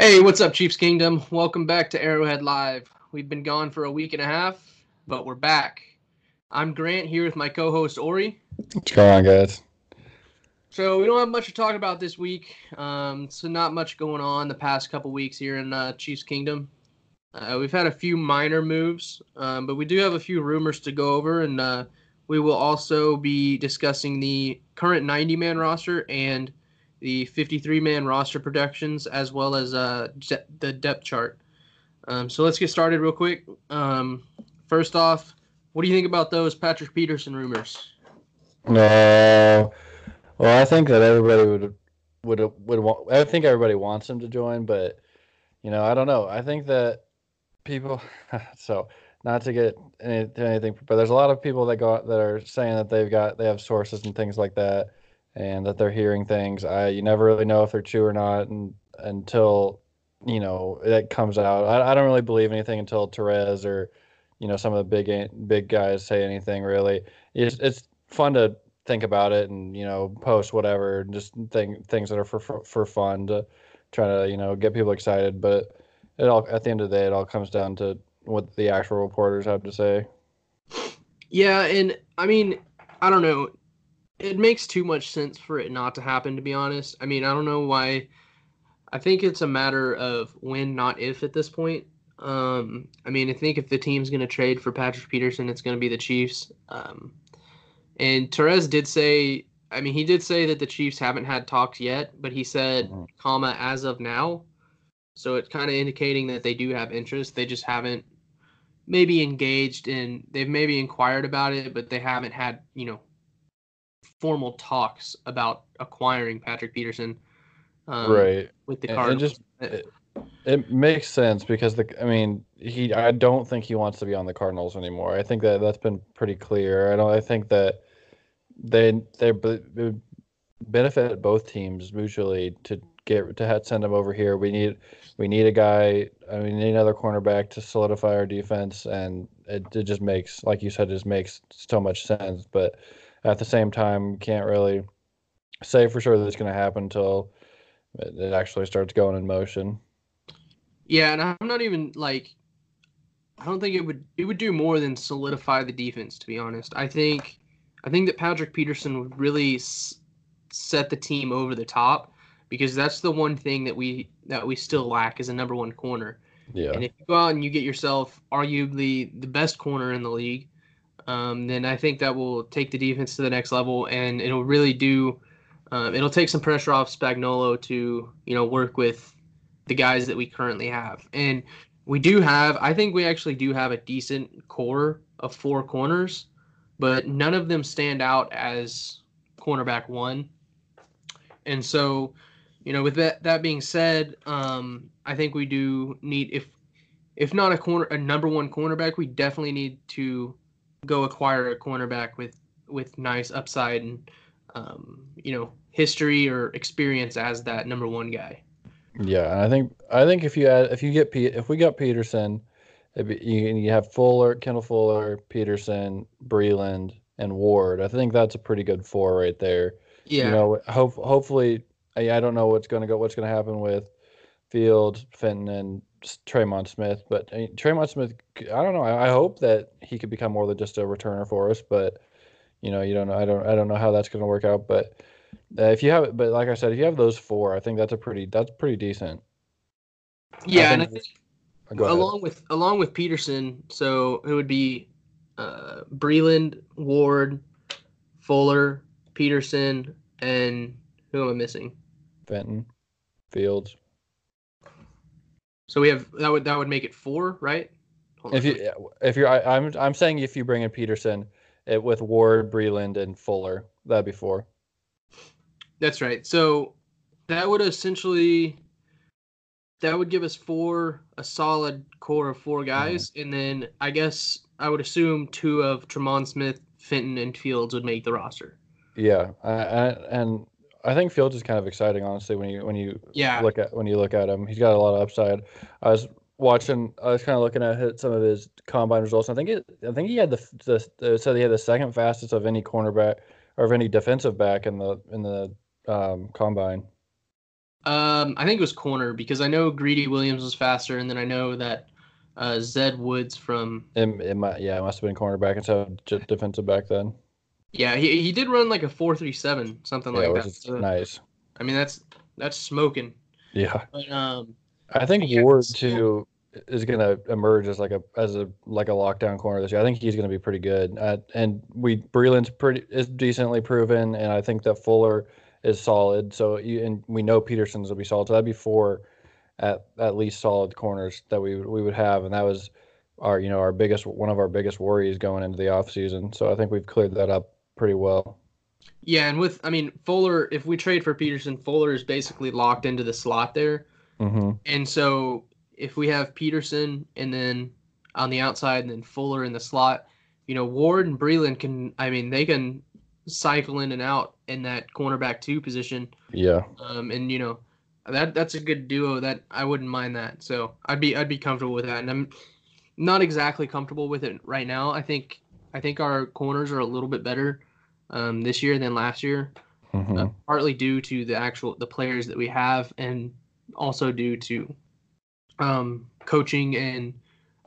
Hey, what's up, Chiefs Kingdom? Welcome back to Arrowhead Live. We've been gone for a week and a half, but we're back. I'm Grant here with my co-host, Ori. What's going on, guys? So we don't have much to talk about this week, so not much going on the past couple weeks here in Chiefs Kingdom. We've had a few minor moves, but we do have a few rumors to go over, and we will also be discussing the current 90-man roster and the 53-man roster projections, as well as the depth chart. So let's get started real quick. First off, what do you think about those Patrick Peterson rumors? Well, I think that everybody would want. I think everybody wants him to join, but I don't know. I think that people. So not to get into anything, but there's a lot of people that go out that are saying that they have sources and things like that, and that they're hearing things. You never really know if they're true or not, and until that comes out. I don't really believe anything until Therese or some of the big guys say anything. Really, it's fun to think about it and post whatever, and just things that are for fun to try to get people excited. But it all, at the end of the day, it all comes down to what the actual reporters have to say. Yeah, and I mean, I don't know. It makes too much sense for it not to happen, to be honest. I mean, I don't know why. I think it's a matter of when, not if, at this point. I mean, I think if the team's going to trade for Patrick Peterson, it's going to be the Chiefs. And Therese did say, he did say that the Chiefs haven't had talks yet, but he said, as of now. So it's kind of indicating that they do have interest. They just haven't maybe engaged in, they've maybe inquired about it, but they haven't had, formal talks about acquiring Patrick Peterson. Right. With the Cardinals. It makes sense because I don't think he wants to be on the Cardinals anymore. I think that's been pretty clear. I think that they benefit both teams mutually to send him over here. We need a guy. We need another cornerback to solidify our defense, and it just makes, like you said, just makes so much sense. But at the same time, can't really say for sure that it's going to happen until it actually starts going in motion. Yeah, and I'm not even, I don't think it would do more than solidify the defense, to be honest. I think that Patrick Peterson would really set the team over the top, because that's the one thing that we still lack is a number one corner. Yeah. And if you go out and you get yourself arguably the best corner in the league, then I think that will take the defense to the next level, and it'll really do. It'll take some pressure off Spagnolo to work with the guys that we currently have, and we do have. I think we actually do have a decent core of four corners, but none of them stand out as cornerback one. And so, with that being said, I think we do need, if not a number one cornerback, we definitely need to go acquire a cornerback with nice upside and history or experience as that number one guy. Yeah, and I think if we got Peterson, you have Fuller, Kendall Fuller, Peterson, Breland, and Ward. I think that's a pretty good four right there. Yeah. Hopefully, I don't know what's going to happen with Fields, Fenton, and Tremon Smith, but Tremon Smith, I don't know. I hope that he could become more than just a returner for us, but you don't know. I don't know how that's going to work out. But like I said, if you have those four, I think that's pretty decent. Yeah, I think along with Peterson, so it would be Breland, Ward, Fuller, Peterson, and who am I missing? Fenton, Fields. So we have that would make it four, right? I'm saying if you bring in Peterson with Ward, Breland, and Fuller, that'd be four. That's right. So that would give us four, a solid core of four guys, and then I guess I would assume two of Tremon Smith, Fenton, and Fields would make the roster. Yeah, and I think Fields is kind of exciting, honestly. When you look at him, he's got a lot of upside. I was kind of looking at some of his combine results. I think he had the second fastest of any cornerback or of any defensive back in the combine. I think it was corner because I know Greedy Williams was faster, and then I know that Zed Woods from it must have been cornerback instead of defensive back then. Yeah, he did run like a 4.37 something like that. So, nice. I mean that's smoking. Yeah. But, I think Ward too is going to emerge as like a lockdown corner this year. I think he's going to be pretty good. Breland's is decently proven, and I think that Fuller is solid. So and we know Peterson's will be solid. So that'd be four at least solid corners that we would have, and that was our biggest worries going into the offseason. So I think we've cleared that up pretty well. Yeah, and Fuller, if we trade for Peterson, Fuller is basically locked into the slot there. Mm-hmm. And so if we have Peterson and then on the outside and then Fuller in the slot, Ward and Breland can cycle in and out in that cornerback two position. Yeah. That's a good duo that I wouldn't mind that. So I'd be comfortable with that. And I'm not exactly comfortable with it right now. I think our corners are a little bit better this year than last year, mm-hmm. Partly due to the players that we have, and also due to coaching and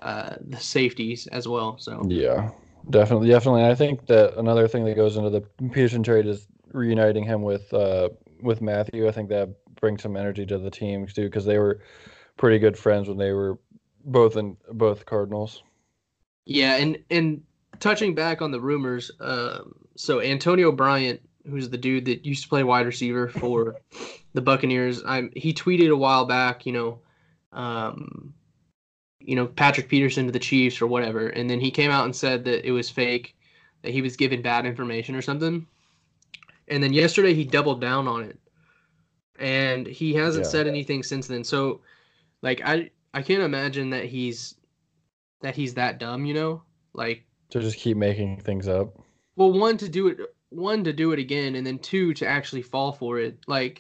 the safeties as well. So yeah, definitely. I think that another thing that goes into the Peterson trade is reuniting him with Mathieu. I think that brings some energy to the team too, because they were pretty good friends when they were both in both Cardinals. Yeah, and touching back on the rumors, so Antonio Bryant, who's the dude that used to play wide receiver for the Buccaneers, he tweeted a while back, Patrick Peterson to the Chiefs or whatever, and then he came out and said that it was fake, that he was given bad information or something. And then yesterday he doubled down on it, and he hasn't said anything since then. So, I can't imagine that he's that dumb, to just keep making things up. Well, one to do it again, and then two to actually fall for it.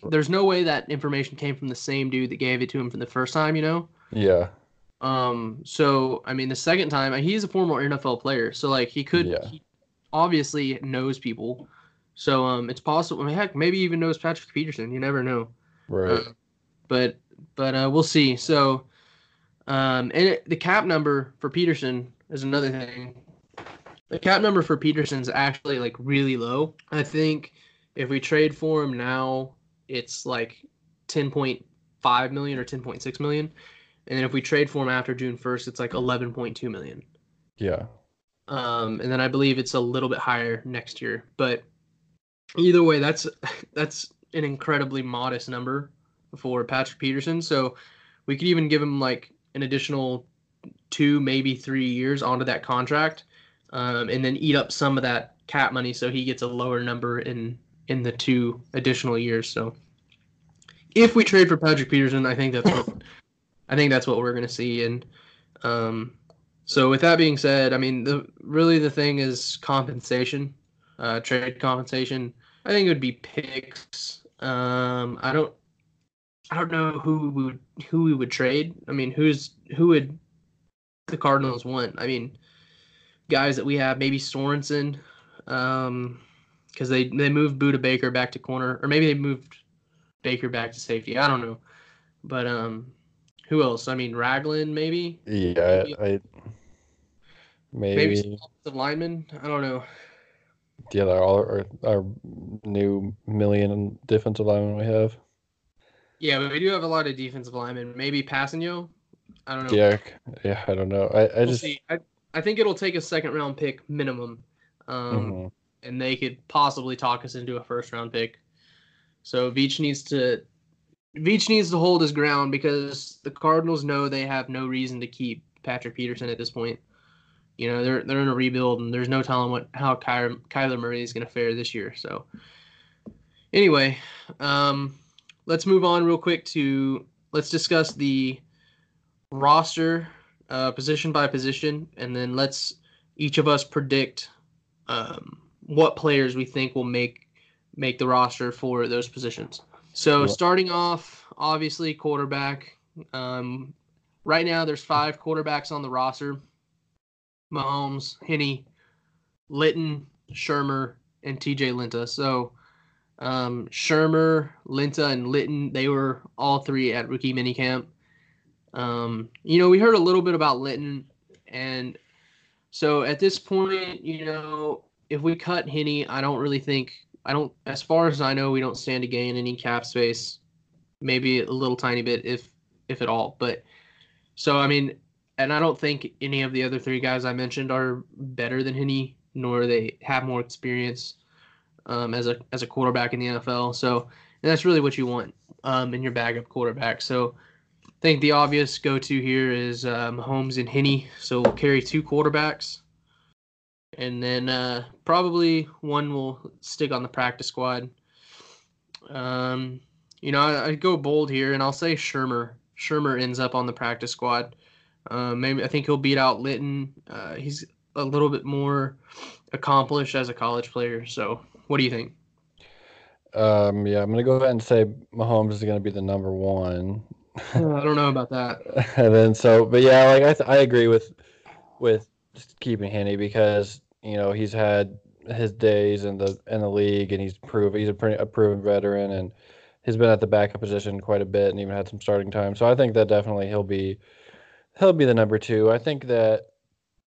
There's no way that information came from the same dude that gave it to him for the first time, Yeah. So the second time, he's a former NFL player, so he could he obviously knows people. So it's possible. Heck, maybe even knows Patrick Peterson. You never know. Right. But we'll see. So. The cap number for Peterson is another thing. The cap number for Peterson is actually really low. I think if we trade for him now, it's $10.5 million or $10.6 million, and then if we trade for him after June 1st, it's $11.2 million. Yeah. And then I believe it's a little bit higher next year. But either way, that's an incredibly modest number for Patrick Peterson. So we could even give him an additional 2, maybe 3 years onto that contract, and then eat up some of that cap money, so he gets a lower number in the 2 additional years. So, if we trade for Patrick Peterson, I think that's what we're going to see. And so, with that being said, the thing is compensation, trade compensation. I think it would be picks. I don't know who we would trade. Who would the Cardinals want? Guys that we have, maybe Sorensen, because they moved Budda Baker back to corner, or maybe they moved Baker back to safety. I don't know, but who else? Ragland maybe. Yeah, maybe the lineman. I don't know. Yeah, they're all our new million defensive linemen we have. Yeah, we do have a lot of defensive linemen. Maybe Passanio? I don't know. Yeah, I don't know. We'll see. I think it'll take a second-round pick minimum, mm-hmm. and they could possibly talk us into a first-round pick. So Veach needs to hold his ground, because the Cardinals know they have no reason to keep Patrick Peterson at this point. They're in a rebuild, and there's no telling how Kyler Murray is going to fare this year. So anyway, let's move on real quick let's discuss the roster position by position, and then let's each of us predict what players we think will make the roster for those positions. So starting off, obviously, quarterback. Right now there's 5 quarterbacks on the roster: Mahomes, Henne, Litton, Shurmur, and TJ Linta. So Shurmur, Linta, and Litton, they were all three at rookie minicamp. You know, we heard a little bit about Litton, and so at this point, you know, if we cut Henne, I don't really think – as far as I know, we don't stand to gain any cap space, maybe a little tiny bit if at all. But so, I mean, and I don't think any of the other three guys I mentioned are better than Henne, nor they have more experience as a quarterback in the NFL. So that's really what you want in your backup quarterback. So I think the obvious go-to here is Mahomes and Henne. So we'll carry two quarterbacks. And then probably one will stick on the practice squad. You know, I go bold here, and I'll say Shurmur. Shurmur ends up on the practice squad. Maybe I think he'll beat out Litton. He's a little bit more accomplished as a college player, so... What do you think? Yeah, I'm going to go ahead and say Mahomes is going to be the number one. I don't know about that. And then so, but yeah, like I agree with just keeping Henne because, you know, he's had his days in the league and he's a proven veteran, and he's been at the backup position quite a bit and even had some starting time. So I think that definitely he'll be the number two. I think that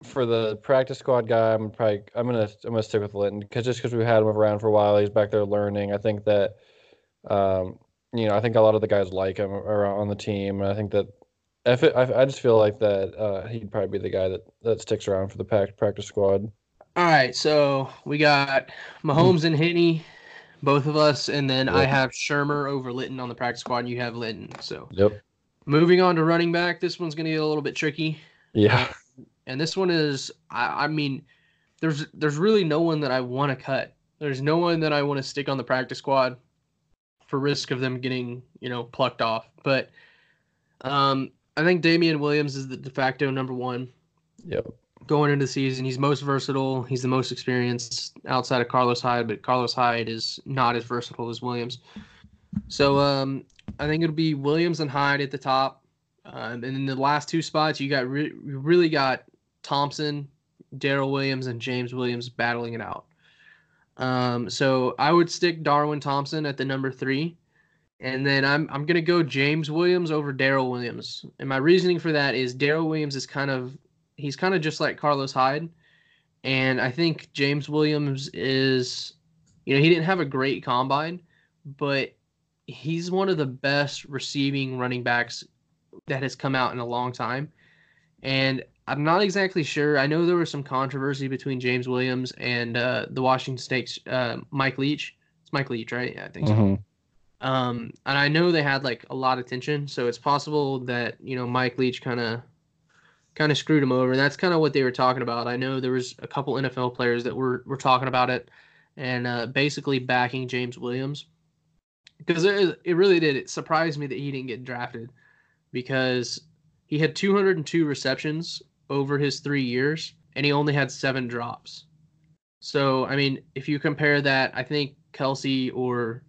for the practice squad guy, I'm gonna stick with Litton because we've had him around for a while, he's back there learning. I think that, you know, I think a lot of the guys like him are on the team, and I think that I just feel like that he'd probably be the guy that sticks around for the practice squad. All right, so we got Mahomes and Henne, both of us, and then yep. I have Shurmur over Litton on the practice squad, and you have Litton. So yep. Moving on to running back, this one's gonna be a little bit tricky. Yeah. And this one is, I mean, there's really no one that I want to cut. There's no one that I want to stick on the practice squad for risk of them getting, you know, plucked off. But I think Damian Williams is the de facto number one. Yep. Going into the season, he's most versatile. He's the most experienced outside of Carlos Hyde, but Carlos Hyde is not as versatile as Williams. So I think it'll be Williams and Hyde at the top. And in the last two spots, you got really got Thompson, Daryl Williams, and James Williams battling it out. So I would stick Darwin Thompson at the number three, and then I'm gonna go James Williams over Daryl Williams. And my reasoning for that is Daryl Williams is kind of just like Carlos Hyde, and I think James Williams is, you know, he didn't have a great combine, but he's one of the best receiving running backs that has come out in a long time. And I'm not exactly sure. I know there was some controversy between James Williams and the Washington State's Mike Leach. It's Mike Leach, right? Yeah, I think so. And I know they had like a lot of tension, so it's possible that, you know, Mike Leach kind of screwed him over. And that's kind of what they were talking about. I know there was a couple NFL players that were talking about it and basically backing James Williams. Because it really did. It surprised me that he didn't get drafted, because he had 202 receptions over his 3 years, and he only had 7 drops. So, I mean, if you compare that, I think Kelce or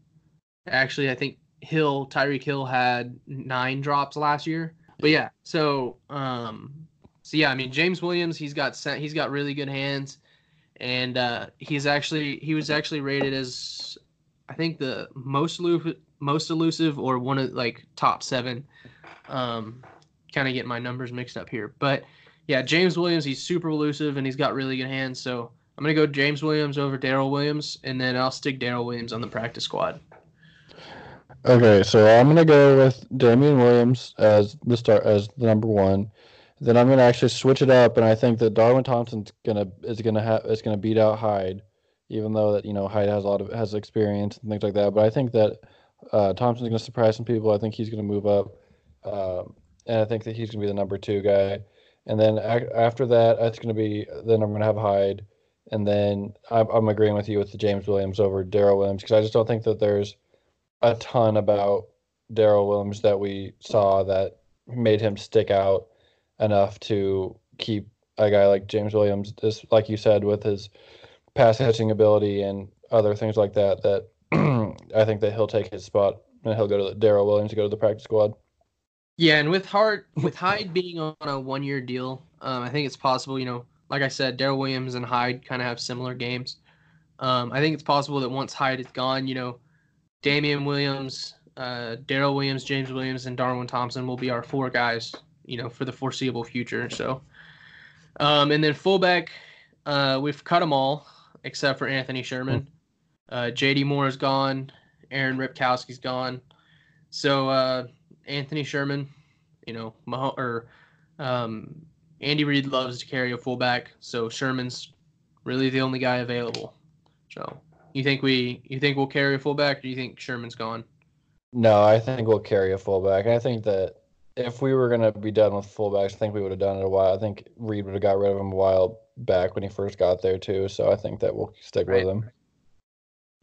actually I think Hill, Tyreek Hill had 9 drops last year. But, yeah, so yeah, I mean, James Williams, he's got really good hands, and he was actually rated as, I think, the most elusive or one of, like, top 7. Kind of getting my numbers mixed up here, but yeah, James Williams, he's super elusive and he's got really good hands. So I'm gonna go James Williams over Daryl Williams, and then I'll stick Daryl Williams on the practice squad. Okay, so I'm gonna go with Damian Williams as the number one. Then I'm gonna actually switch it up, and I think that Darwin Thompson's is gonna beat out Hyde, even though that, you know, Hyde has experience and things like that. But I think that Thompson's gonna surprise some people. I think he's gonna move up. And I think that he's going to be the number two guy. And then after that, I'm going to have Hyde. And then I'm agreeing with you with the James Williams over Daryl Williams, because I just don't think that there's a ton about Daryl Williams that we saw that made him stick out enough to keep a guy like James Williams, just like you said, with his pass catching ability and other things like that, that I think that he'll take his spot and he'll go to Daryl Williams to go to the practice squad. Yeah, and with Hyde being on a one-year deal, I think it's possible, you know, like I said, Daryl Williams and Hyde kind of have similar games. I think it's possible that once Hyde is gone, you know, Damian Williams, Daryl Williams, James Williams, and Darwin Thompson will be our four guys, you know, for the foreseeable future. So, and then fullback, we've cut them all except for Anthony Sherman. J.D. Moore is gone. Aaron Ripkowski's gone. So Anthony Sherman, you know, Andy Reid loves to carry a fullback, so Sherman's really the only guy available. So you think we'll carry a fullback, or do you think Sherman's gone? No, I think we'll carry a fullback. I think that if we were going to be done with fullbacks, I think we would have done it a while. I think Reid would have got rid of him a while back when he first got there, too. So I think that we'll stick with him.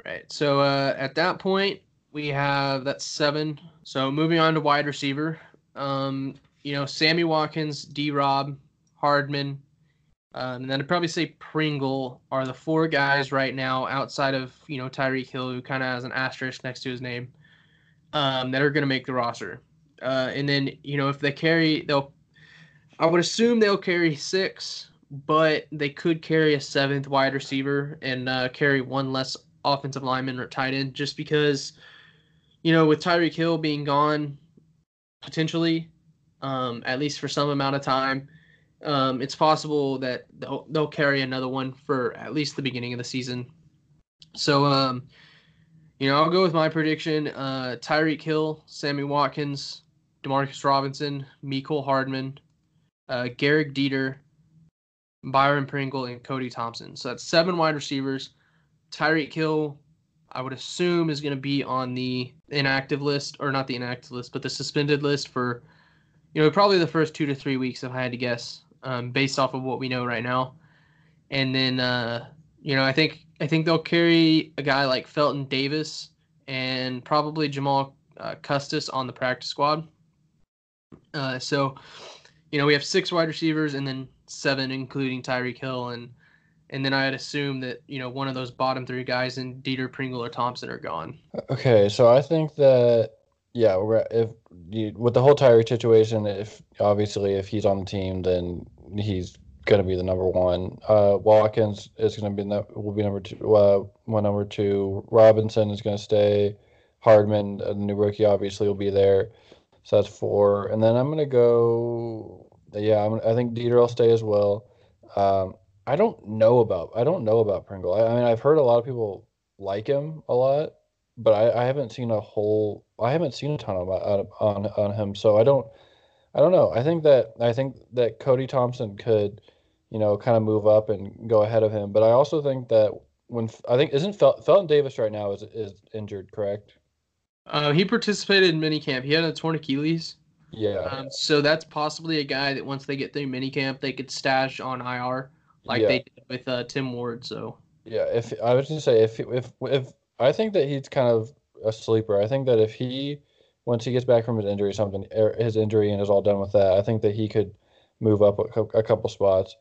Right. So at that point, we have that's 7. So moving on to wide receiver, you know, Sammy Watkins, D-Rob, Hardman, and then I'd probably say Pringle are the four guys right now outside of, you know, Tyreek Hill, who kind of has an asterisk next to his name, that are going to make the roster. And then, you know, if they carry, I would assume they'll carry 6, but they could carry a 7th wide receiver and carry one less offensive lineman or tight end, just because, you know, with Tyreek Hill being gone potentially, at least for some amount of time, it's possible that they'll carry another one for at least the beginning of the season. So, you know, I'll go with my prediction. Tyreek Hill, Sammy Watkins, Demarcus Robinson, Mecole Hardman, Garrick Dieter, Byron Pringle, and Cody Thompson. So that's 7 wide receivers. Tyreek Hill, I would assume, is going to be on the inactive list, or not the inactive list, but the suspended list for, you know, probably the first 2 to 3 weeks, if I had to guess, based off of what we know right now. And then, you know, I think they'll carry a guy like Felton Davis and probably Jamal Custis on the practice squad. So, you know, we have 6 wide receivers and then 7, including Tyreek Hill, and then I'd assume that, you know, one of those bottom 3 guys in Dieter, Pringle, or Thompson are gone. Okay, so I think that, yeah, with the whole Tyreek situation, if he's on the team, then he's going to be the number 1. Watkins is going to be number 2. Number 2. Robinson is going to stay. Hardman, a new rookie, obviously will be there. So that's 4. And then I'm going to go. Yeah, I think Dieter will stay as well. I don't know about Pringle. I mean, I've heard a lot of people like him a lot, but I haven't seen a ton on him. So I don't know. I think that Cody Thompson could, you know, kind of move up and go ahead of him. But I also think that isn't Felton Davis right now is injured, correct? He participated in minicamp. He had a torn Achilles. Yeah. So that's possibly a guy that once they get through minicamp, they could stash on IR. They did with Tim Ward, so. Yeah, if I was going to say, if I think that he's kind of a sleeper. I think that if he, once he gets back from his injury and is all done with that, I think that he could move up a couple spots.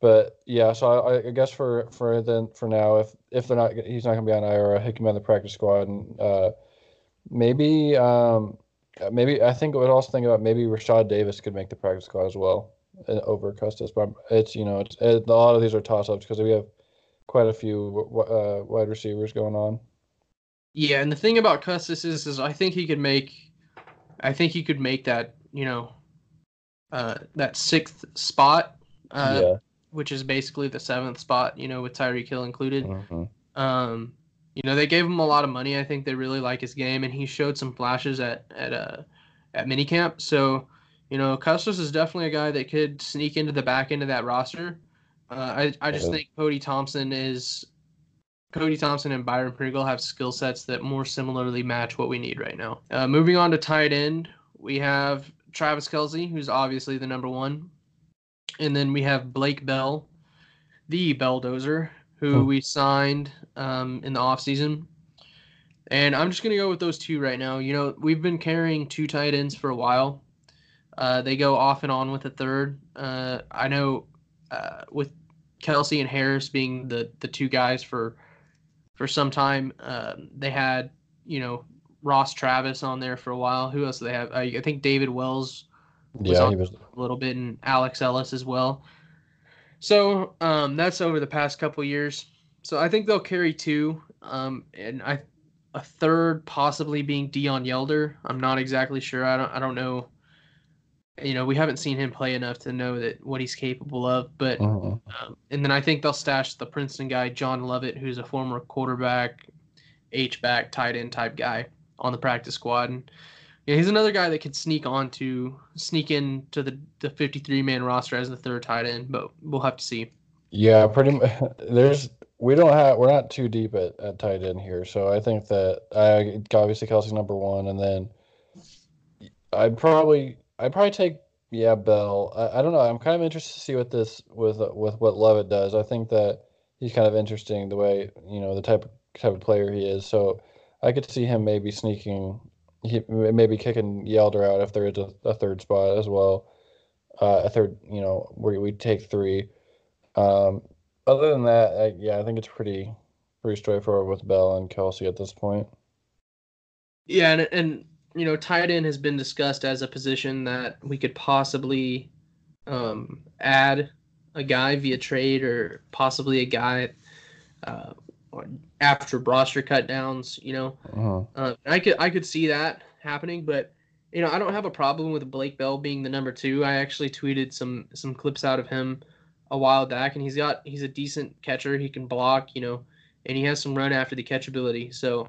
But yeah, so I guess for now, if they're not, he's not going to be on IR, he can be on the practice squad, and maybe I think I would also think about maybe Rashad Davis could make the practice squad as well over Custis, but it's, you know, a lot of these are toss-ups because we have quite a few wide receivers going on. Yeah, and the thing about Custis is I think he could make that, you know, that 6th spot, which is basically the 7th spot, you know, with Tyreek Hill included. Mm-hmm. You know, they gave him a lot of money. I think they really like his game, and he showed some flashes at minicamp. So, you know, Custis is definitely a guy that could sneak into the back end of that roster. I just think Cody Thompson and Byron Pringle have skill sets that more similarly match what we need right now. Moving on to tight end, we have Travis Kelce, who's obviously the number 1. And then we have Blake Bell, the Belldozer, who we signed in the offseason. And I'm just going to go with those 2 right now. You know, we've been carrying 2 tight ends for a while. They go off and on with a 3rd. I know with Kelce and Harris being the 2 guys for some time, they had, you know, Ross Travis on there for a while. Who else do they have? I think David Wells was a little bit, and Alex Ellis as well. So that's over the past couple years. So I think they'll carry two, and a third possibly being Deion Yelder. I'm not exactly sure. I don't know. You know, we haven't seen him play enough to know that what he's capable of. But and then I think they'll stash the Princeton guy, John Lovett, who's a former quarterback, H-back, tight end type guy on the practice squad. And yeah, he's another guy that could sneak into the 53-man roster as the third tight end, but we'll have to see. Yeah, pretty much. We're not too deep at tight end here, so I think that obviously Kelsey's number one, and then I'd probably take Bell. I don't know. I'm kind of interested to see what with what Lovett does. I think that he's kind of interesting the way, you know, the type of player he is. So I could see him maybe kicking Yelder out if there is a third spot as well. A third, you know, where we take three. Other than that, I think it's pretty straightforward with Bell and Kelsey at this point. Yeah, and you know, tight end has been discussed as a position that we could possibly add a guy via trade, or possibly a guy after roster cut downs. You know, I could see that happening, but you know, I don't have a problem with Blake Bell being the number two. I actually tweeted some clips out of him a while back, and he's a decent catcher. He can block, you know, and he has some run after the catch ability. So,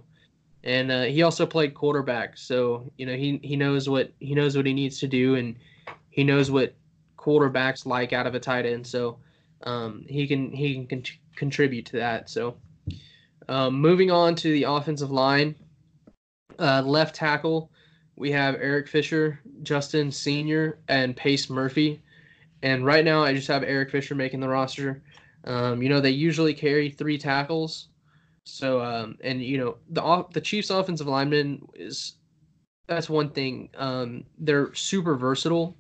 and he also played quarterback. So, you know, he knows what he needs to do, and he knows what quarterbacks like out of a tight end. So, he can contribute to that. So, moving on to the offensive line, left tackle, we have Eric Fisher, Justin Senior, and Pace Murphy. And right now, I just have Eric Fisher making the roster. You know, they usually carry three tackles. So, and, you know, the Chiefs' offensive lineman that's one thing. They're super versatile.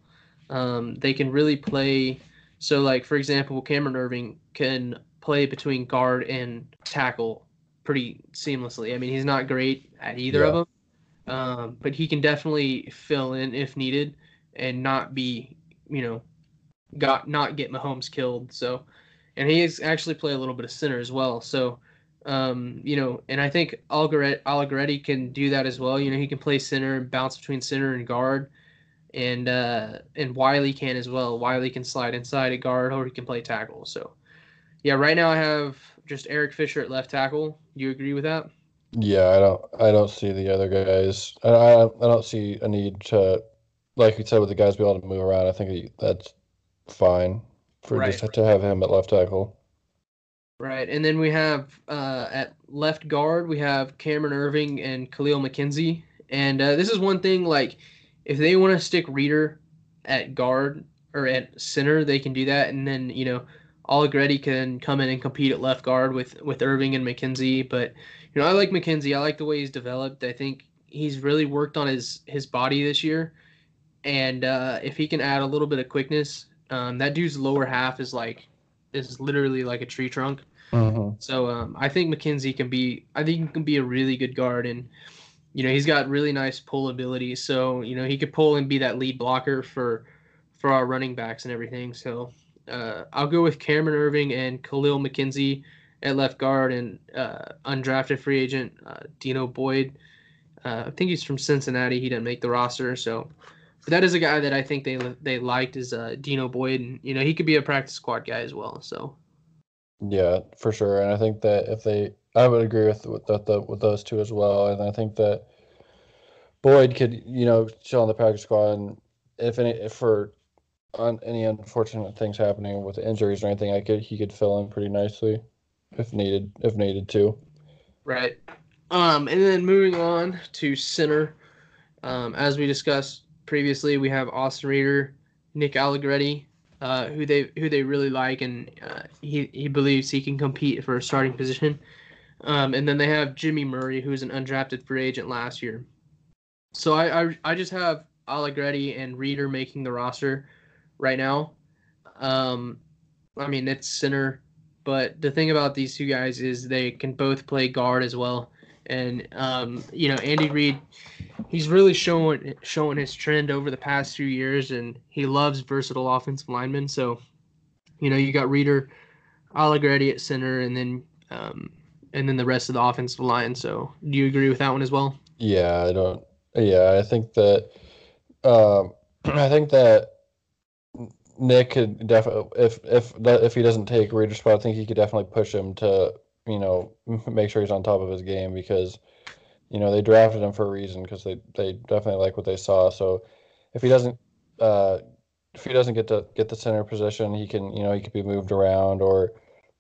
They can really play. So, like, for example, Cameron Erving can play between guard and tackle pretty seamlessly. I mean, he's not great at either of them, but he can definitely fill in if needed and not be, you know, not get Mahomes killed. So, and he is actually play a little bit of center as well. So, you know, and I think Allegretti can do that as well. You know, he can play center and bounce between center and guard, and Wylie can as well. Wylie can slide inside a guard, or he can play tackle. So, yeah, right now I have just Eric Fisher at left tackle. You agree with that? Yeah, I don't see the other guys. I don't see a need to, like you said, with the guys be able to move around. I think that's fine for to have him at left tackle. Right, and then we have at left guard, we have Cameron Erving and Kahlil McKenzie. And this is one thing, like, if they want to stick Reader at guard or at center, they can do that. And then, you know, Allegretti can come in and compete at left guard with Erving and McKenzie. But, you know, I like McKenzie. I like the way he's developed. I think he's really worked on his body this year. And if he can add a little bit of quickness, that dude's lower half is literally like a tree trunk. So I think McKenzie can be a really good guard, and you know, he's got really nice pull ability. So you know, he could pull and be that lead blocker for our running backs and everything. So I'll go with Cameron Erving and Kahlil McKenzie at left guard, and undrafted free agent Dino Boyd. I think he's from Cincinnati. He didn't make the roster, so. But that is a guy that I think they liked, is Dino Boyd, and you know, he could be a practice squad guy as well. So, yeah, for sure. And I think that I would agree with those two as well. And I think that Boyd could, you know, chill on the practice squad, and if any unfortunate things happening with injuries or anything, he could fill in pretty nicely if needed to. Right. And then moving on to center, as we discussed previously, we have Austin Reader, Nick Allegretti, who they really like, and he believes he can compete for a starting position. And then they have Jimmy Murray, who was an undrafted free agent last year. So I just have Allegretti and Reader making the roster right now. I mean, it's center, but the thing about these two guys is they can both play guard as well. And, you know, Andy Reid, he's really showing his trend over the past few years, and he loves versatile offensive linemen. So, you know, you got Reader, Allegretti at center, and then and then the rest of the offensive line. So do you agree with that one as well? Yeah, I don't. Yeah, I think that Nick could definitely, if he doesn't take Reader's spot, I think he could definitely push him to, you know, make sure he's on top of his game, because, you know, they drafted him for a reason, because they definitely like what they saw. So if he doesn't get the center position, he can, you know, he could be moved around, or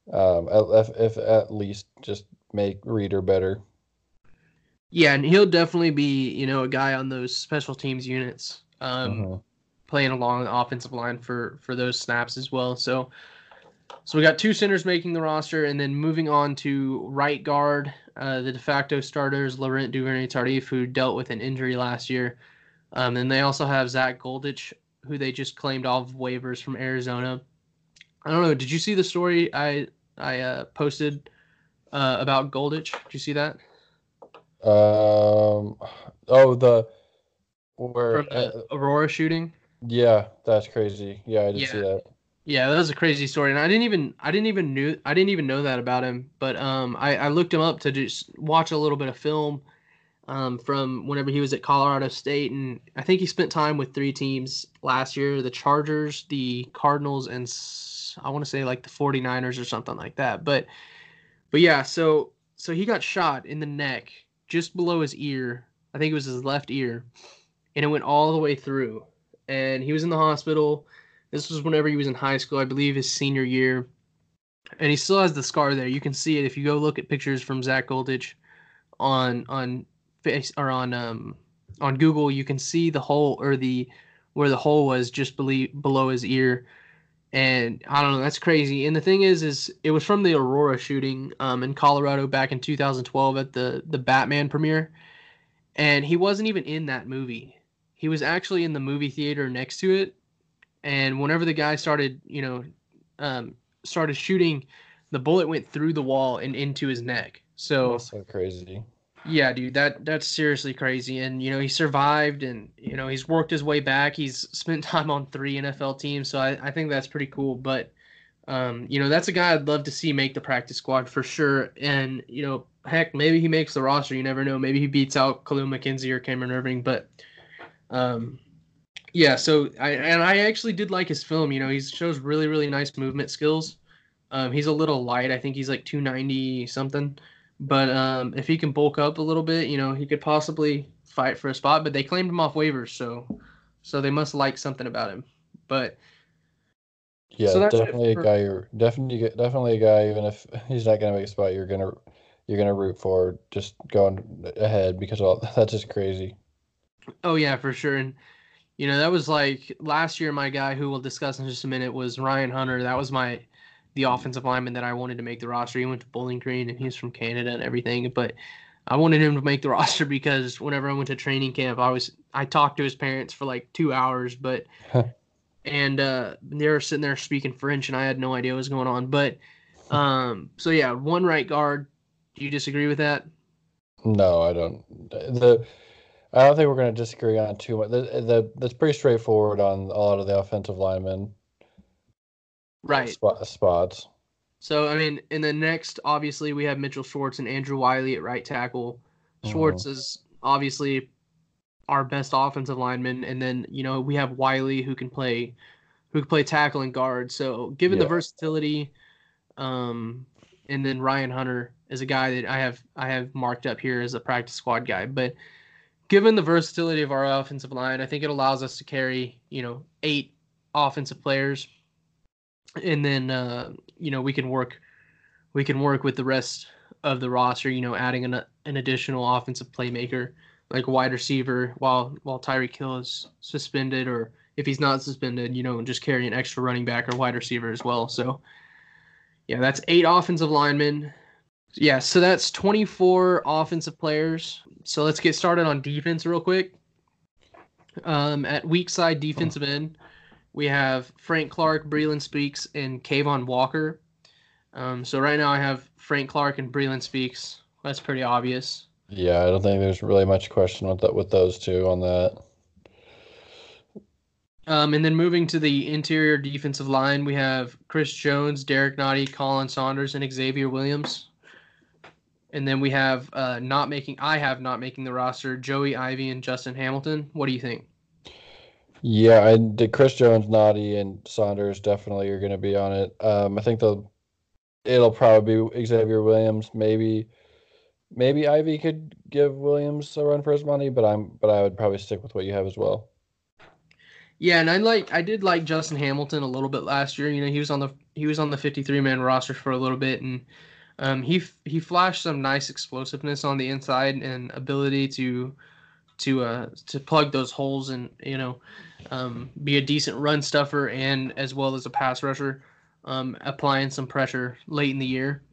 if at least just make Reader better. Yeah, and he'll definitely be, you know, a guy on those special teams units, playing along the offensive line for those snaps as well. So we got two centers making the roster, and then moving on to right guard, the de facto starters, Laurent Duvernay-Tardif, who dealt with an injury last year. And they also have Zach Goldich, who they just claimed off waivers from Arizona. I don't know. Did you see the story I posted about Goldich? Did you see that? Aurora shooting. Yeah, that's crazy. Yeah, I did see that. Yeah, that was a crazy story, and I didn't even know that about him. But I looked him up to just watch a little bit of film from whenever he was at Colorado State, and I think he spent time with three teams last year: the Chargers, the Cardinals, and I want to say like the 49ers or something like that. But yeah, so he got shot in the neck, just below his ear. I think it was his left ear, and it went all the way through. And he was in the hospital. This was whenever he was in high school, I believe his senior year. And he still has the scar there. You can see it if you go look at pictures from Zach Goldich on Google. You can see the hole, or where the hole was, just below his ear. And I don't know, that's crazy. And the thing is it was from the Aurora shooting in Colorado back in 2012 at the Batman premiere. And he wasn't even in that movie. He was actually in the movie theater next to it. And whenever the guy started, you know, started shooting, the bullet went through the wall and into his neck. So that's so crazy. Yeah, dude, that's seriously crazy. And, you know, he survived, and, you know, he's worked his way back. He's spent time on three NFL teams, so I think that's pretty cool. But, you know, that's a guy I'd love to see make the practice squad for sure. And, you know, heck, maybe he makes the roster. You never know. Maybe he beats out Kahlil McKenzie or Cameron Erving. But, yeah, so I actually did like his film. You know, he shows really, really nice movement skills. He's a little light. I think he's like 290-something. But if he can bulk up a little bit, you know, he could possibly fight for a spot. But they claimed him off waivers, so they must like something about him. But yeah, so definitely a guy. Even if he's not gonna make a spot, you're gonna root for just going ahead, because that's just crazy. Oh yeah, for sure. And you know, that was like last year. My guy, who we'll discuss in just a minute, was Ryan Hunter. That was the offensive lineman that I wanted to make the roster. He went to Bowling Green, and he's from Canada and everything, but I wanted him to make the roster because whenever I went to training camp, I talked to his parents for like 2 hours, but and they were sitting there speaking French, and I had no idea what was going on. But so yeah, one right guard. Do you disagree with that? No, I don't. I don't think we're going to disagree on too much. That's pretty straightforward on a lot of the offensive linemen. Right. Spots. So, I mean, and then next, obviously, we have Mitchell Schwartz and Andrew Wylie at right tackle. Schwartz is obviously our best offensive lineman. And then, you know, we have Wylie, who can play tackle and guard. So, given the versatility, and then Ryan Hunter is a guy that I have marked up here as a practice squad guy. But given the versatility of our offensive line, I think it allows us to carry, you know, 8 offensive players. And then, you know, we can work with the rest of the roster, you know, adding an additional offensive playmaker, like a wide receiver, while Tyreek Hill is suspended, or if he's not suspended, you know, just carry an extra running back or wide receiver as well. So, yeah, that's 8 offensive linemen. Yeah, so that's 24 offensive players. So let's get started on defense real quick. At weak side defensive end, we have Frank Clark, Breeland Speaks, and Kayvon Walker. So right now I have Frank Clark and Breeland Speaks. That's pretty obvious. Yeah, I don't think there's really much question with those two on that. And then moving to the interior defensive line, we have Chris Jones, Derek Nottie, Colin Saunders, and Xavier Williams, And then we have not making the roster, Joey Ivy and Justin Hamilton. What do you think? Yeah, and Chris Jones, Naughty, and Saunders definitely are going to be on it. I think it'll probably be Xavier Williams. Maybe Ivy could give Williams a run for his money, but I would probably stick with what you have as well. Yeah, and I did like Justin Hamilton a little bit last year. You know, he was on the 53-man roster for a little bit, and he flashed some nice explosiveness on the inside and ability to plug those holes and, you know, be a decent run stuffer and as well as a pass rusher, applying some pressure late in the year.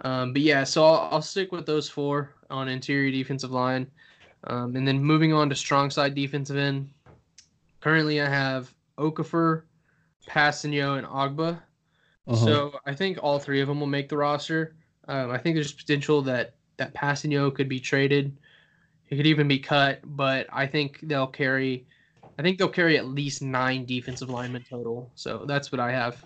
But yeah, so I'll stick with those four on interior defensive line, and then moving on to strong side defensive end. Currently, I have Okafor, Passigno, and Ogba. Uh-huh. So I think all three of them will make the roster. I think there's potential that Passigno could be traded. He could even be cut, but I think they'll carry at least 9 defensive linemen total. So that's what I have.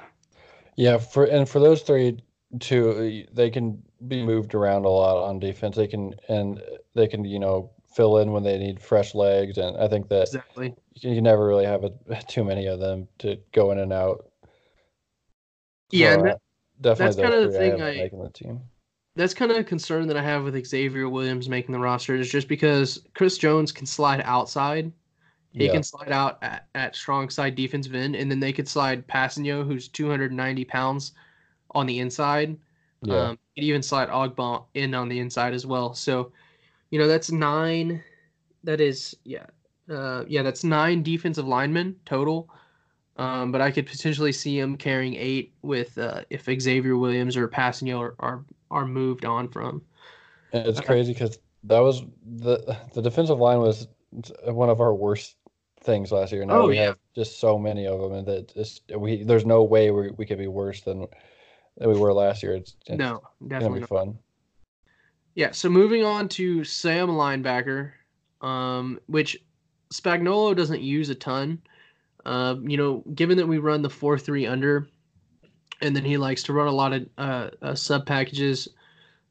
Yeah, for those three too, they can be moved around a lot on defense. They can you know, fill in when they need fresh legs, and I think that exactly. You never really have too many of them to go in and out. Yeah, so that's kind of the thing I making the team. That's kind of a concern that I have with Xavier Williams making the roster, is just because Chris Jones can slide outside. He can slide out at strong side defensive end, and then they could slide Passigno, who's 290 pounds, on the inside. Yeah. Could even slide Ogba in on the inside as well. So, you know, that's 9. That is, that's 9 defensive linemen total. But I could potentially see him carrying 8 with if Xavier Williams or Passigno are moved on from. It's crazy because that was the defensive line was one of our worst things last year. Now we have just so many of them, and that there's no way we could be worse than we were last year. It's no, definitely gonna be fun. Yeah. So moving on to Sam linebacker, which Spagnolo doesn't use a ton. You know, given that we run the 4-3 under, and then he likes to run a lot of sub packages,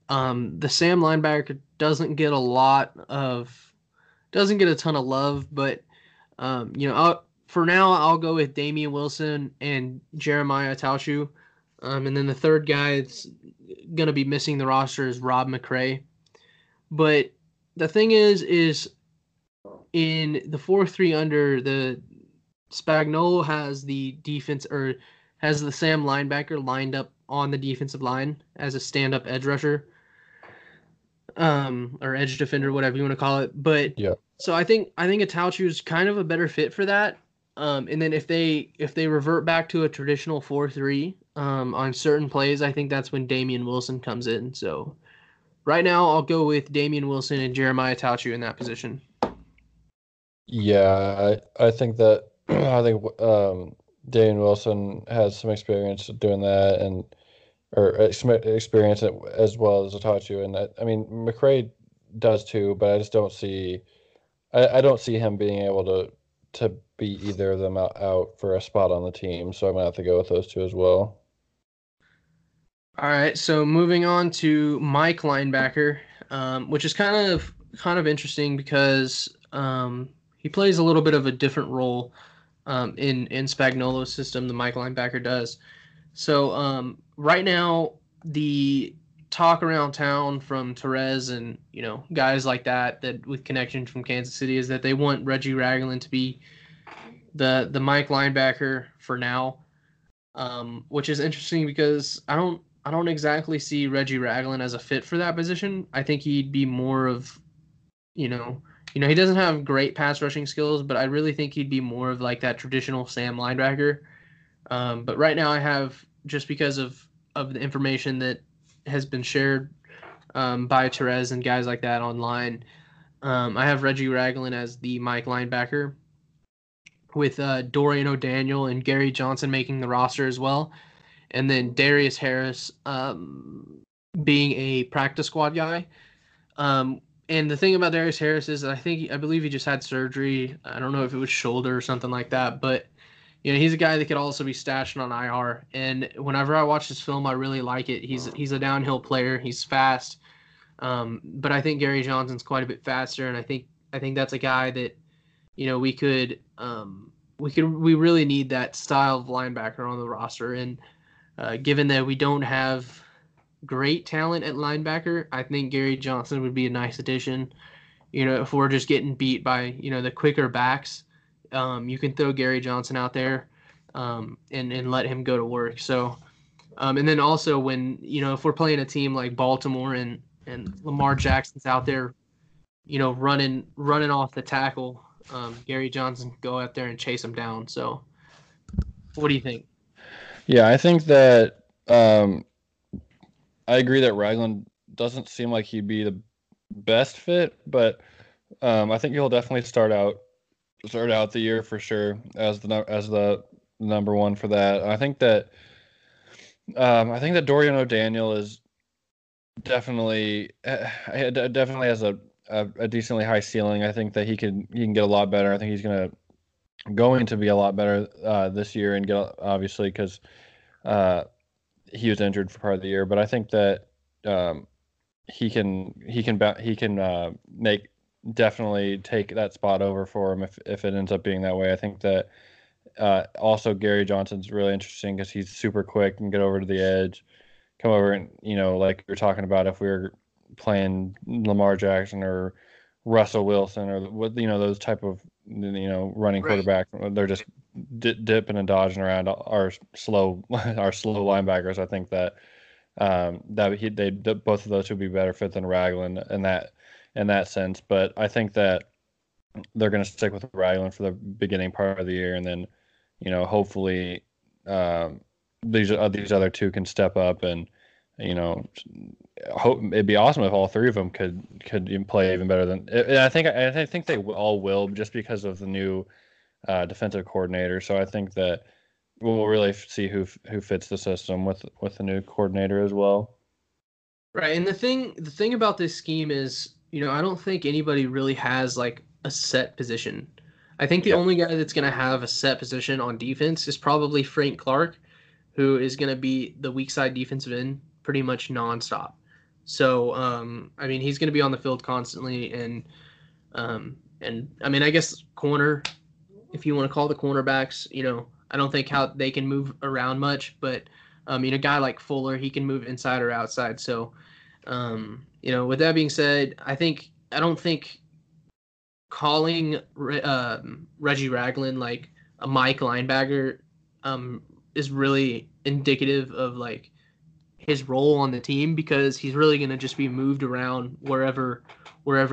the Sam linebacker doesn't get a ton of love, but you know, I'll go with Damian Wilson and Jeremiah Tauchu, and then the third guy that's gonna be missing the roster is Rob McRae. But the thing is in the 4-3 under, the Spagnolo has the defense or has the Sam linebacker lined up on the defensive line as a stand-up edge rusher, or edge defender, whatever you want to call it. But yeah, so I think Atauchu is kind of a better fit for that. And then if they revert back to a traditional 4-3 on certain plays, I think that's when Damian Wilson comes in. So right now I'll go with Damian Wilson and Jeremiah Atauchu in that position. Yeah, I think Damian Wilson has some experience doing that, experience as well as Atauchu, and I mean McRae does too, but I just don't see, I don't see him being able to beat either of them out for a spot on the team, so I'm gonna have to go with those two as well. All right, so moving on to Mike linebacker, which is kind of interesting because he plays a little bit of a different role. In Spagnolo's system, the Mike linebacker does. So right now, the talk around town from Therese and, you know, guys like that with connections from Kansas City is that they want Reggie Ragland to be the Mike linebacker for now, which is interesting because I don't exactly see Reggie Ragland as a fit for that position. I think he'd be more of, you know, he doesn't have great pass rushing skills, but I really think he'd be more of like that traditional Sam linebacker. But right now I have, just because of the information that has been shared by Therese and guys like that online, I have Reggie Ragland as the Mike linebacker with Dorian O'Daniel and Gary Johnson making the roster as well. And then Darius Harris being a practice squad guy. And the thing about Darius Harris is I believe he just had surgery. I don't know if it was shoulder or something like that, but you know, he's a guy that could also be stashed on IR. And whenever I watch this film, I really like it. He's a downhill player. He's fast. But I think Gary Johnson's quite a bit faster, and I think that's a guy that, you know, we really need that style of linebacker on the roster. And given that we don't have great talent at linebacker, I think Gary Johnson would be a nice addition. You know, if we're just getting beat by, you know, the quicker backs, you can throw Gary Johnson out there and let him go to work. So, and then also when, you know, if we're playing a team like Baltimore and Lamar Jackson's out there, you know, running off the tackle, Gary Johnson can go out there and chase him down. So what do you think? Yeah, I think that I agree that Ragland doesn't seem like he'd be the best fit, but I think he'll definitely start out the year for sure as the number one for that. I think that Dorian O'Daniel is definitely has a decently high ceiling. I think that he can get a lot better. I think he's going to be a lot better this year, and get, obviously, because he was injured for part of the year. But I think that he can make, definitely take that spot over for him if it ends up being that way. I think that also Gary Johnson's really interesting because he's super quick and get over to the edge, come over, and, you know, like you're talking about, if we were playing Lamar Jackson or Russell Wilson or what, you know, those type of, you know, running quarterback, they're just dipping and dodging around our slow linebackers. I think that both of those would be better fit than Ragland in that sense. But I think that they're going to stick with Ragland for the beginning part of the year, and then, you know, hopefully these other two can step up, and, you know, hope, it'd be awesome if all three of them could play even better than. And I think they all will, just because of the new defensive coordinator. So I think that we'll really see who fits the system with the new coordinator as well. Right, and the thing about this scheme is, you know, I don't think anybody really has like a set position. I think the only guy that's going to have a set position on defense is probably Frank Clark, who is going to be the weak side defensive end pretty much nonstop. So, I mean, he's going to be on the field constantly, and I mean, I guess corner, if you want to call the cornerbacks, you know, I don't think how they can move around much, but, you know, a guy like Fuller, he can move inside or outside. So, you know, with that being said, I don't think calling Reggie Ragland like a Mike linebacker is really indicative of like his role on the team, because he's really going to just be moved around wherever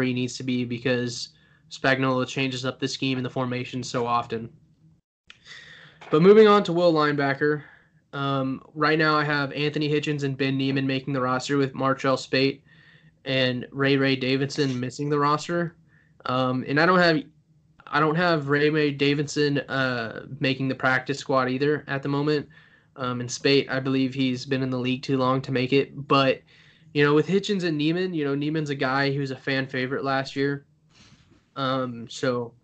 he needs to be, because Spagnolo changes up the scheme and the formation so often. But moving on to will linebacker, right now I have Anthony Hitchens and Ben Neiman making the roster, with Martrell Spate and Ray Davidson missing the roster. And I don't have Ray Davidson making the practice squad either at the moment. And Spate, I believe he's been in the league too long to make it. But, you know, with Hitchens and Neiman, you know, Neiman's a guy who's a fan favorite last year. So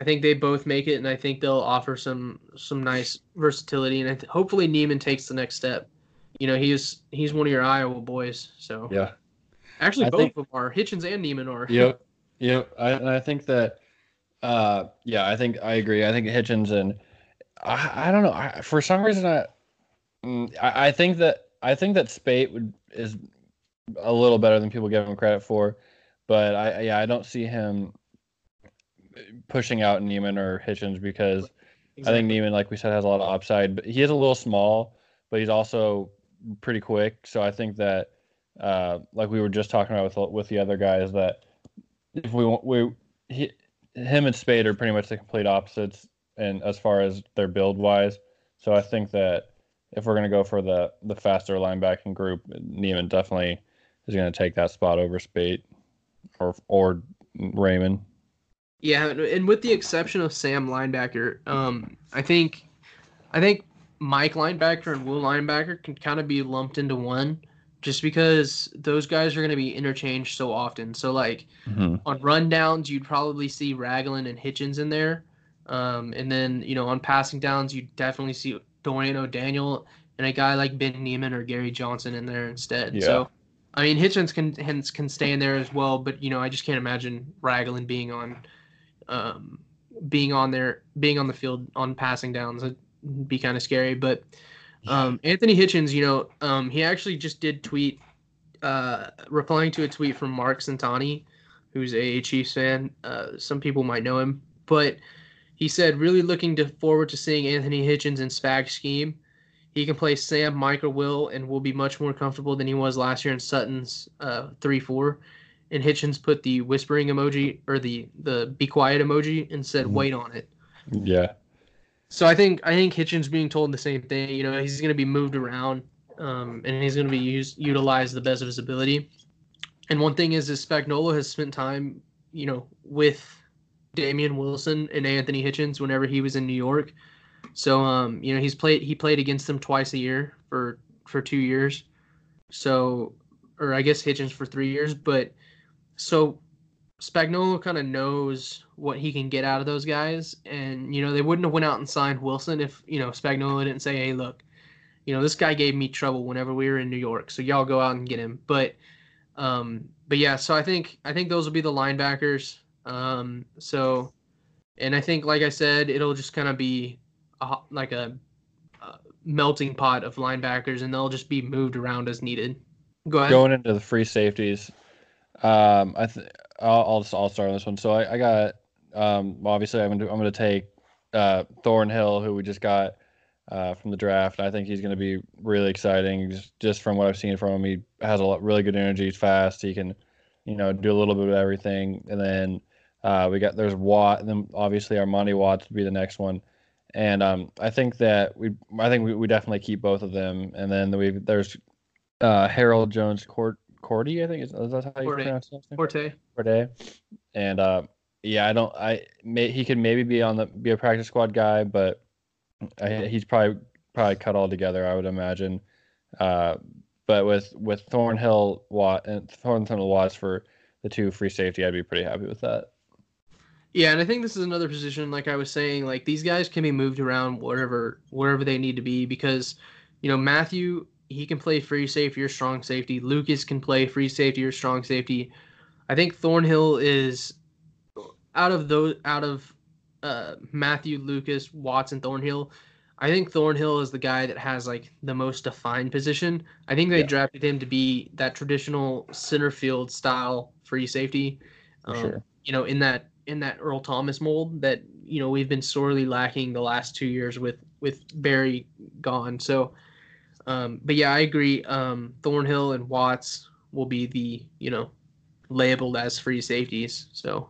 I think they both make it, and I think they'll offer some nice versatility. And hopefully Neiman takes the next step. You know, he's one of your Iowa boys. So yeah, actually both of them are. Hitchens and Neiman are. Yep. Yep. I think that. I think I agree. I think Hitchens and I don't know. For some reason, I think that Spate is a little better than people give him credit for, but I don't see him pushing out Neiman or Hitchens, because exactly. I think Neiman, like we said, has a lot of upside. But he is a little small, but he's also pretty quick. So I think that, like we were just talking about with the other guys, that if him and Spade are pretty much the complete opposites, and as far as their build wise. So I think that if we're going to go for the faster linebacking group, Neiman definitely is going to take that spot over Spade or Raymond. Yeah, and with the exception of Sam linebacker, I think Mike linebacker and Will linebacker can kind of be lumped into one, just because those guys are going to be interchanged so often. So, like, on rundowns, you'd probably see Ragland and Hitchens in there. And then, you know, on passing downs, you'd definitely see Dorian O'Daniel and a guy like Ben Neiman or Gary Johnson in there instead. Yeah. So, I mean, Hitchens can stay in there as well, but, you know, I just can't imagine Ragland being on the field on passing downs. It'd be kind of scary. But Anthony Hitchens, you know, he actually just did tweet, replying to a tweet from Mark Santani, who's a Chiefs fan. Some people might know him, but he said, really looking forward to seeing Anthony Hitchens in Spag scheme. He can play Sam, Mike, or Will, and will be much more comfortable than he was last year in Sutton's 3-4. And Hitchens put the whispering emoji, or the be quiet emoji, and said, wait on it. Yeah. So I think Hitchens being told the same thing. You know, he's going to be moved around, and he's going to be utilized the best of his ability. And one thing is Spagnolo has spent time, you know, with Damian Wilson and Anthony Hitchens whenever he was in New York. So, you know, he played against them twice a year for 2 years. So, or I guess Hitchens for 3 years. But so Spagnolo kind of knows what he can get out of those guys. And, you know, they wouldn't have went out and signed Wilson if, you know, Spagnolo didn't say, hey, look, you know, this guy gave me trouble whenever we were in New York. So y'all go out and get him. But yeah, so I think those will be the linebackers. So, and I think, like I said, it'll just kind of be a melting pot of linebackers, and they'll just be moved around as needed. Go ahead. Going into the free safeties, I'll start on this one. So I got obviously I'm gonna take Thornhill, who we just got from the draft. I think he's gonna be really exciting just from what I've seen from him. He has really good energy. He's fast. He can, you know, do a little bit of everything. And then there's Watt, and then obviously Armani Watts would be the next one. And I think we definitely keep both of them. And then there's Harold Jones Cordy, I think is that how you pronounce his name? Corte. And he could maybe be a practice squad guy, but he's probably cut all together, I would imagine. But with Thornhill Watts for the two free safety, I'd be pretty happy with that. Yeah, and I think this is another position, like I was saying, like these guys can be moved around wherever they need to be because, you know, Mathieu, he can play free safety or strong safety. Lucas can play free safety or strong safety. I think Thornhill is out of Mathieu, Lucas, Watson, Thornhill. I think Thornhill is the guy that has like the most defined position. I think they drafted him to be that traditional center field style free safety. Sure. You know, in that Earl Thomas mold that, you know, we've been sorely lacking the last 2 years with Barry gone. So, but yeah, I agree. Thornhill and Watts will be the, you know, labeled as free safeties. So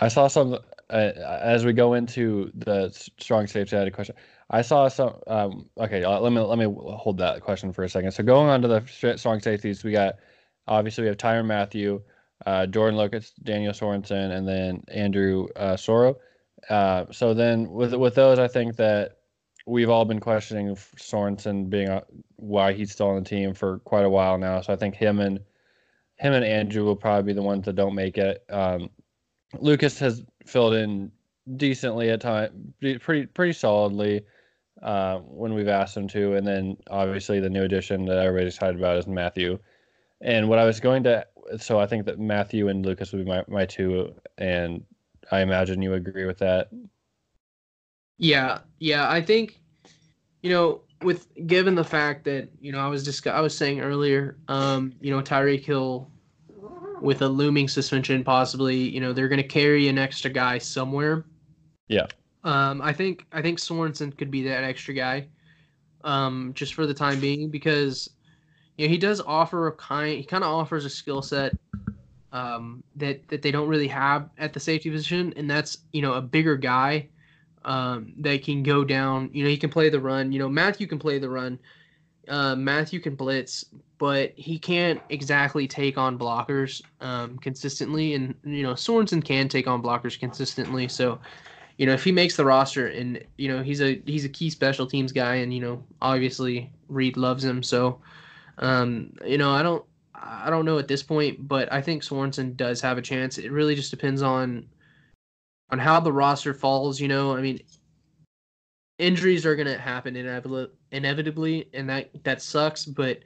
I saw some, as we go into the strong safety, I had a question. I saw some, okay, let me hold that question for a second. So going on to the strong safeties, we have Tyron Mathieu, Jordan Lucas, Daniel Sorensen, and then Andrew Soro. So then with those, I think that we've all been questioning Sorensen why he's still on the team for quite a while now. So I think him and Andrew will probably be the ones that don't make it. Lucas has filled in decently at time, pretty solidly when we've asked him to. And then obviously the new addition that everybody's excited about is Mathieu. And what I was going to, so I think that Mathieu and Lucas would be my two, and I imagine you agree with that. Yeah, I think, you know, given the fact that, you know, I was saying earlier, you know, Tyreek Hill with a looming suspension possibly, you know, they're going to carry an extra guy somewhere. Yeah. I think Sorensen could be that extra guy, just for the time being because. You know, he does offer offers a skill set that they don't really have at the safety position, and that's, you know, a bigger guy that can go down. You know, he can play the run. You know, Mathieu can play the run. Mathieu can blitz, but he can't exactly take on blockers consistently. And, you know, Sorensen can take on blockers consistently. So, you know, if he makes the roster and, you know, he's a key special teams guy and, you know, obviously Reed loves him. So, you know, I don't know at this point, but I think Sorensen does have a chance. It really just depends on how the roster falls. You know, I mean, injuries are going to happen inevitably, and that sucks. But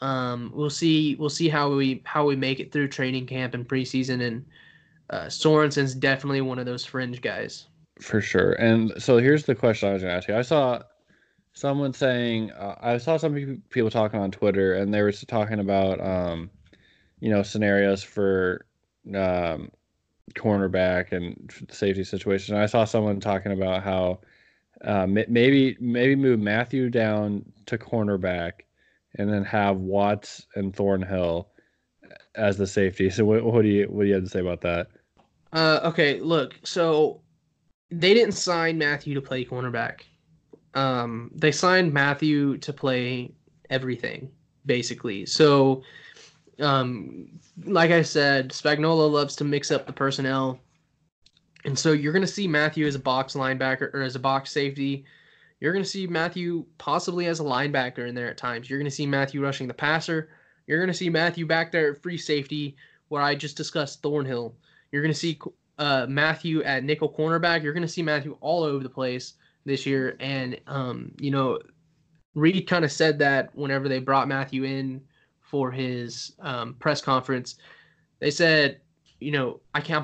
We'll see how we make it through training camp and preseason. And Sorensen's definitely one of those fringe guys. For sure. And so here's the question I was going to ask you. I saw someone saying, I saw some people talking on Twitter, and they were talking about, scenarios for cornerback and safety situation. And I saw someone talking about how maybe move Mathieu down to cornerback and then have Watts and Thornhill as the safety. So what do you have to say about that? Okay, look, so they didn't sign Mathieu to play cornerback. They signed Mathieu to play everything, basically. So, like I said, Spagnolo loves to mix up the personnel. And so you're going to see Mathieu as a box linebacker or as a box safety. You're going to see Mathieu possibly as a linebacker in there at times. You're going to see Mathieu rushing the passer. You're going to see Mathieu back there at free safety where I just discussed Thornhill. You're going to see Mathieu at nickel cornerback. You're going to see Mathieu all over the place this year. And, Reed kind of said that whenever they brought Mathieu in for his press conference. They said, I'm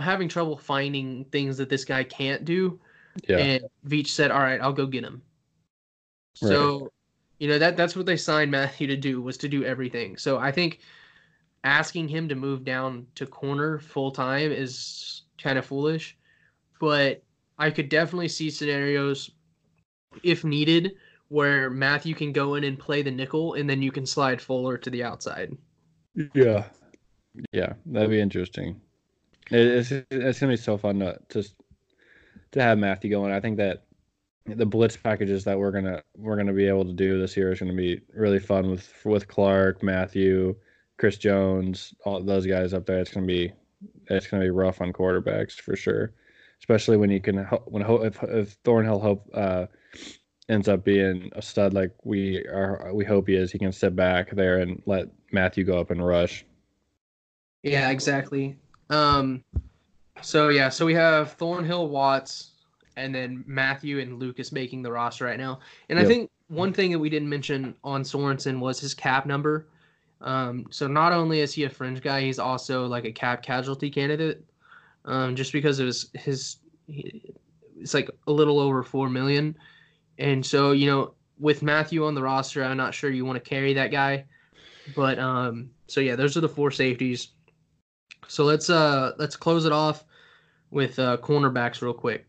having trouble finding things that this guy can't do. Yeah. And Veach said, all right, I'll go get him. Right. So, that's what they signed Mathieu to do, was to do everything. So I think asking him to move down to corner full time is kind of foolish, but I could definitely see scenarios if needed where Mathieu can go in and play the nickel and then you can slide Fuller to the outside. Yeah. Yeah. That'd be interesting. It's going to be so fun to have Mathieu going. I think that the blitz packages that we're going to be able to do this year is going to be really fun with Clark, Mathieu, Chris Jones, all those guys up there. It's going to be rough on quarterbacks for sure. Especially when you can help, if Thornhill ends up being a stud like we hope he is, he can sit back there and let Mathieu go up and rush. Yeah, exactly. So we have Thornhill, Watts, and then Mathieu and Lucas making the roster right now. And yep. I think one thing that we didn't mention on Sorensen was his cap number. So not only is he a fringe guy, he's also like a cap casualty candidate. Just because of it's like a little over $4 million. And so, with Mathieu on the roster, I'm not sure you want to carry that guy. But those are the four safeties. So let's close it off with cornerbacks real quick.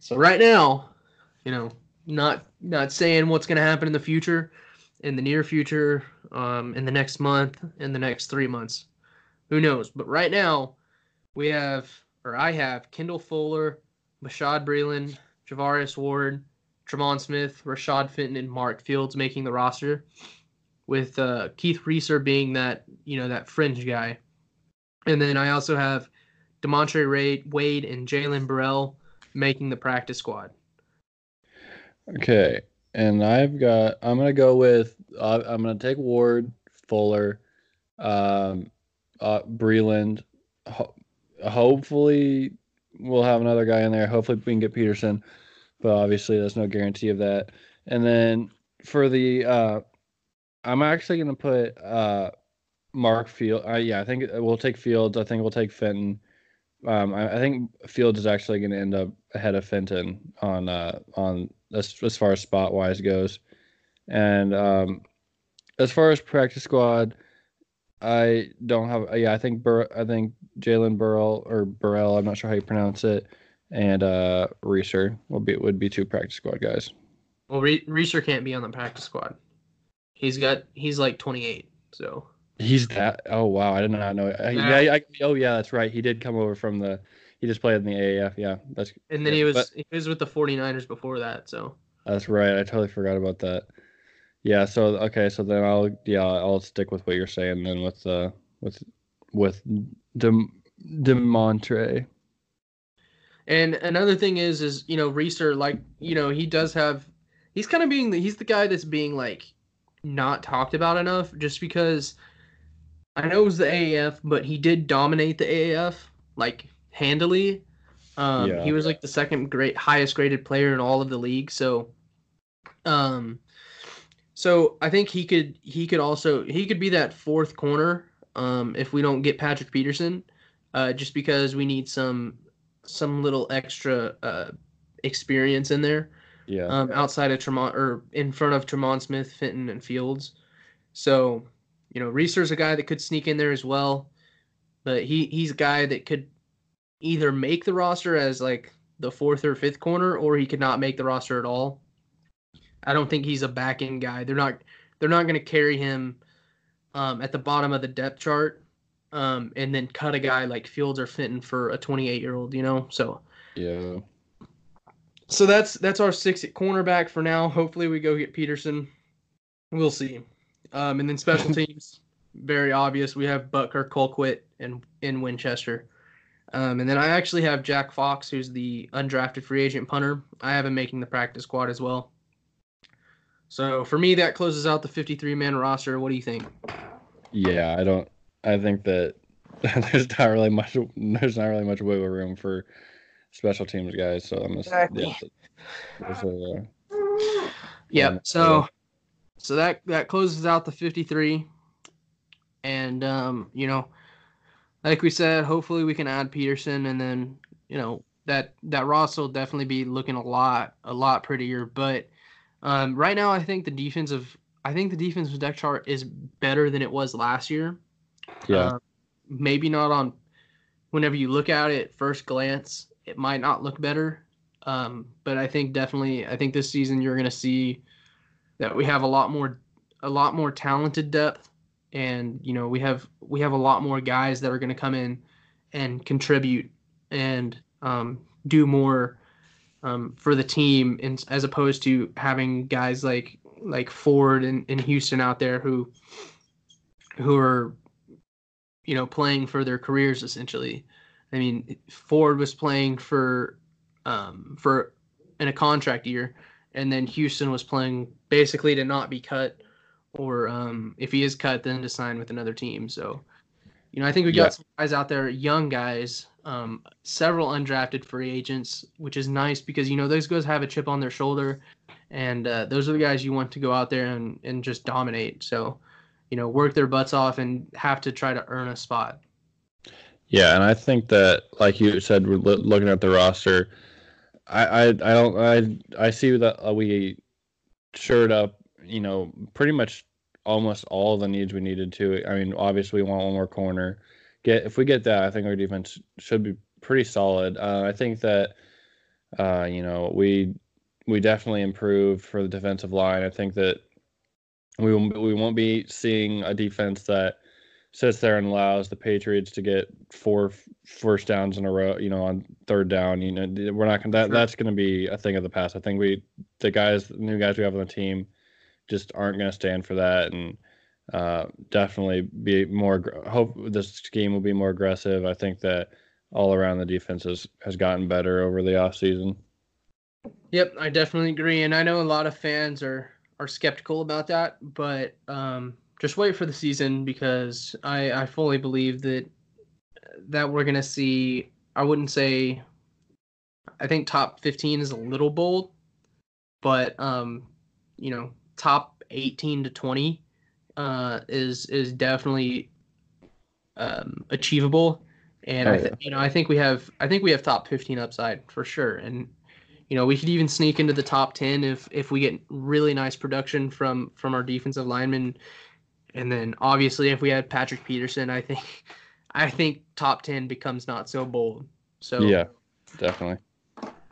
So right now, not saying what's going to happen in the future, in the near future, in the next month, in the next 3 months, who knows? But right now, I have Kendall Fuller, Bashad Breeland, Javarius Ward, Tremon Smith, Rashad Fenton, and Mark Fields making the roster, with Keith Reeser being that fringe guy. And then I also have Demontre Wade and Jalen Burrell making the practice squad. Okay, and I'm going to take Ward, Fuller, Breeland. Hopefully we'll have another guy in there. Hopefully we can get Peterson, but obviously there's no guarantee of that. And then for the I'm actually going to put Mark Field. I think we'll take Fields. I think we'll take Fenton. I think Fields is actually going to end up ahead of Fenton on as far as spot wise goes. And as far as practice squad, I don't have. Yeah, I think Jalen Burrell. I'm not sure how you pronounce it. And Reeser would be two practice squad guys. Well, Reeser can't be on the practice squad. He's like 28. So he's that. Oh wow, I did not know. That's right. He did come over from the. He just played in the AAF. Yeah, that's. And then he was with the 49ers before that. So that's right. I totally forgot about that. Yeah. So okay. So then I'll stick with what you're saying then with Demontre. And another thing is Reeser, he's the guy that's being not talked about enough, just because I know it was the AAF, but he did dominate the AAF handily. He was the second highest graded player in all of the league. So. So I think he could be that fourth corner if we don't get Patrick Peterson, just because we need some little extra experience in there. Yeah. Outside of Tremon or in front of Tremon Smith, Fenton, and Fields. So, you know, Reeser's a guy that could sneak in there as well, but he's a guy that could either make the roster as like the fourth or fifth corner, or he could not make the roster at all. I don't think he's a back end guy. They're not going to carry him at the bottom of the depth chart and then cut a guy like Fields or Fenton for a 28-year-old, you know. So yeah. So that's our six at cornerback for now. Hopefully we go get Peterson. We'll see. And then special teams, very obvious. We have Butker, Colquitt, and in Winchester. And then I actually have Jack Fox, who's the undrafted free agent punter. I have him making the practice squad as well. So for me, that closes out the 53-man roster. What do you think? Yeah, I think that there's not really much wiggle room for special teams guys. So I'm So that closes out the 53, and you know, like we said, hopefully we can add Peterson, and then you know that roster will definitely be looking a lot prettier. But right now, I think the defensive depth chart is better than it was last year. Yeah, maybe not on. Whenever you look at it at first glance, it might not look better, but I think this season you're going to see that we have a lot more talented depth, and you know we have a lot more guys that are going to come in and contribute and do more for the team, and as opposed to having guys like Ford in Houston out there who are, you know, playing for their careers essentially. I mean, Ford was playing for in a contract year, and then Houston was playing basically to not be cut, or if he is cut, then to sign with another team. So, you know, I think we got some guys out there, young guys, several undrafted free agents, which is nice because, you know, those guys have a chip on their shoulder, and those are the guys you want to go out there and just dominate. So, you know, work their butts off and have to try to earn a spot. Yeah, and I think that, like you said, we're looking at the roster, I see that we shored up, you know, pretty much almost all the needs we needed to. I mean, obviously we want one more corner. If we get that, I think our defense should be pretty solid. I think that, you know, we definitely improved for the defensive line. I think that we won't be seeing a defense that sits there and allows the Patriots to get four first downs in a row, you know, on third down. You know, we're not going to, that's going to be a thing of the past. I think the new guys we have on the team just aren't going to stand for that, and definitely be more, hope this scheme will be more aggressive. I think that all around the defense has gotten better over the offseason. Yep, I definitely agree. And I know a lot of fans are skeptical about that, but, just wait for the season, because I fully believe that we're going to see, I think top 15 is a little bold, but, you know, top 18 to 20 is definitely achievable. And I think we have top 15 upside for sure. And, you know, we could even sneak into the top 10 if we get really nice production from our defensive linemen. And then obviously, if we had Patrick Peterson, I think top 10 becomes not so bold. So yeah, definitely.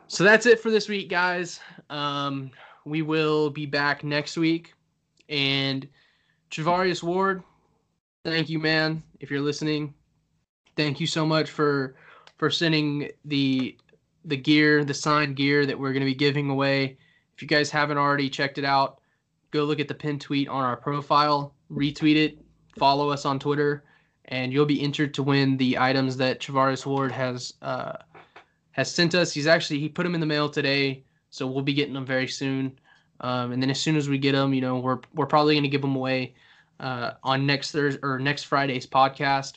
So that's it for this week, guys. We will be back next week. And Javarius Ward, thank you, man. If you're listening, thank you so much for sending the gear, the signed gear that we're going to be giving away. If you guys haven't already checked it out, go look at the pinned tweet on our profile. Retweet it, follow us on Twitter, and you'll be entered to win the items that Javarius Ward has sent us. He put them in the mail today, so we'll be getting them very soon. And then as soon as we get them, you know, we're probably going to give them away on next Friday's podcast,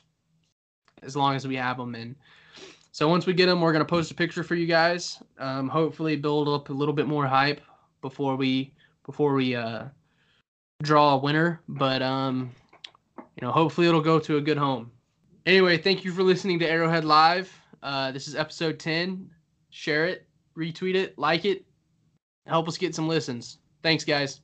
as long as we have them. And so once we get them, we're going to post a picture for you guys. Hopefully build up a little bit more hype before we draw a winner, but hopefully it'll go to a good home. Anyway, thank you for listening to Arrowhead Live. This is episode 10. Share it, retweet it, like it. Help us get some listens. Thanks, guys.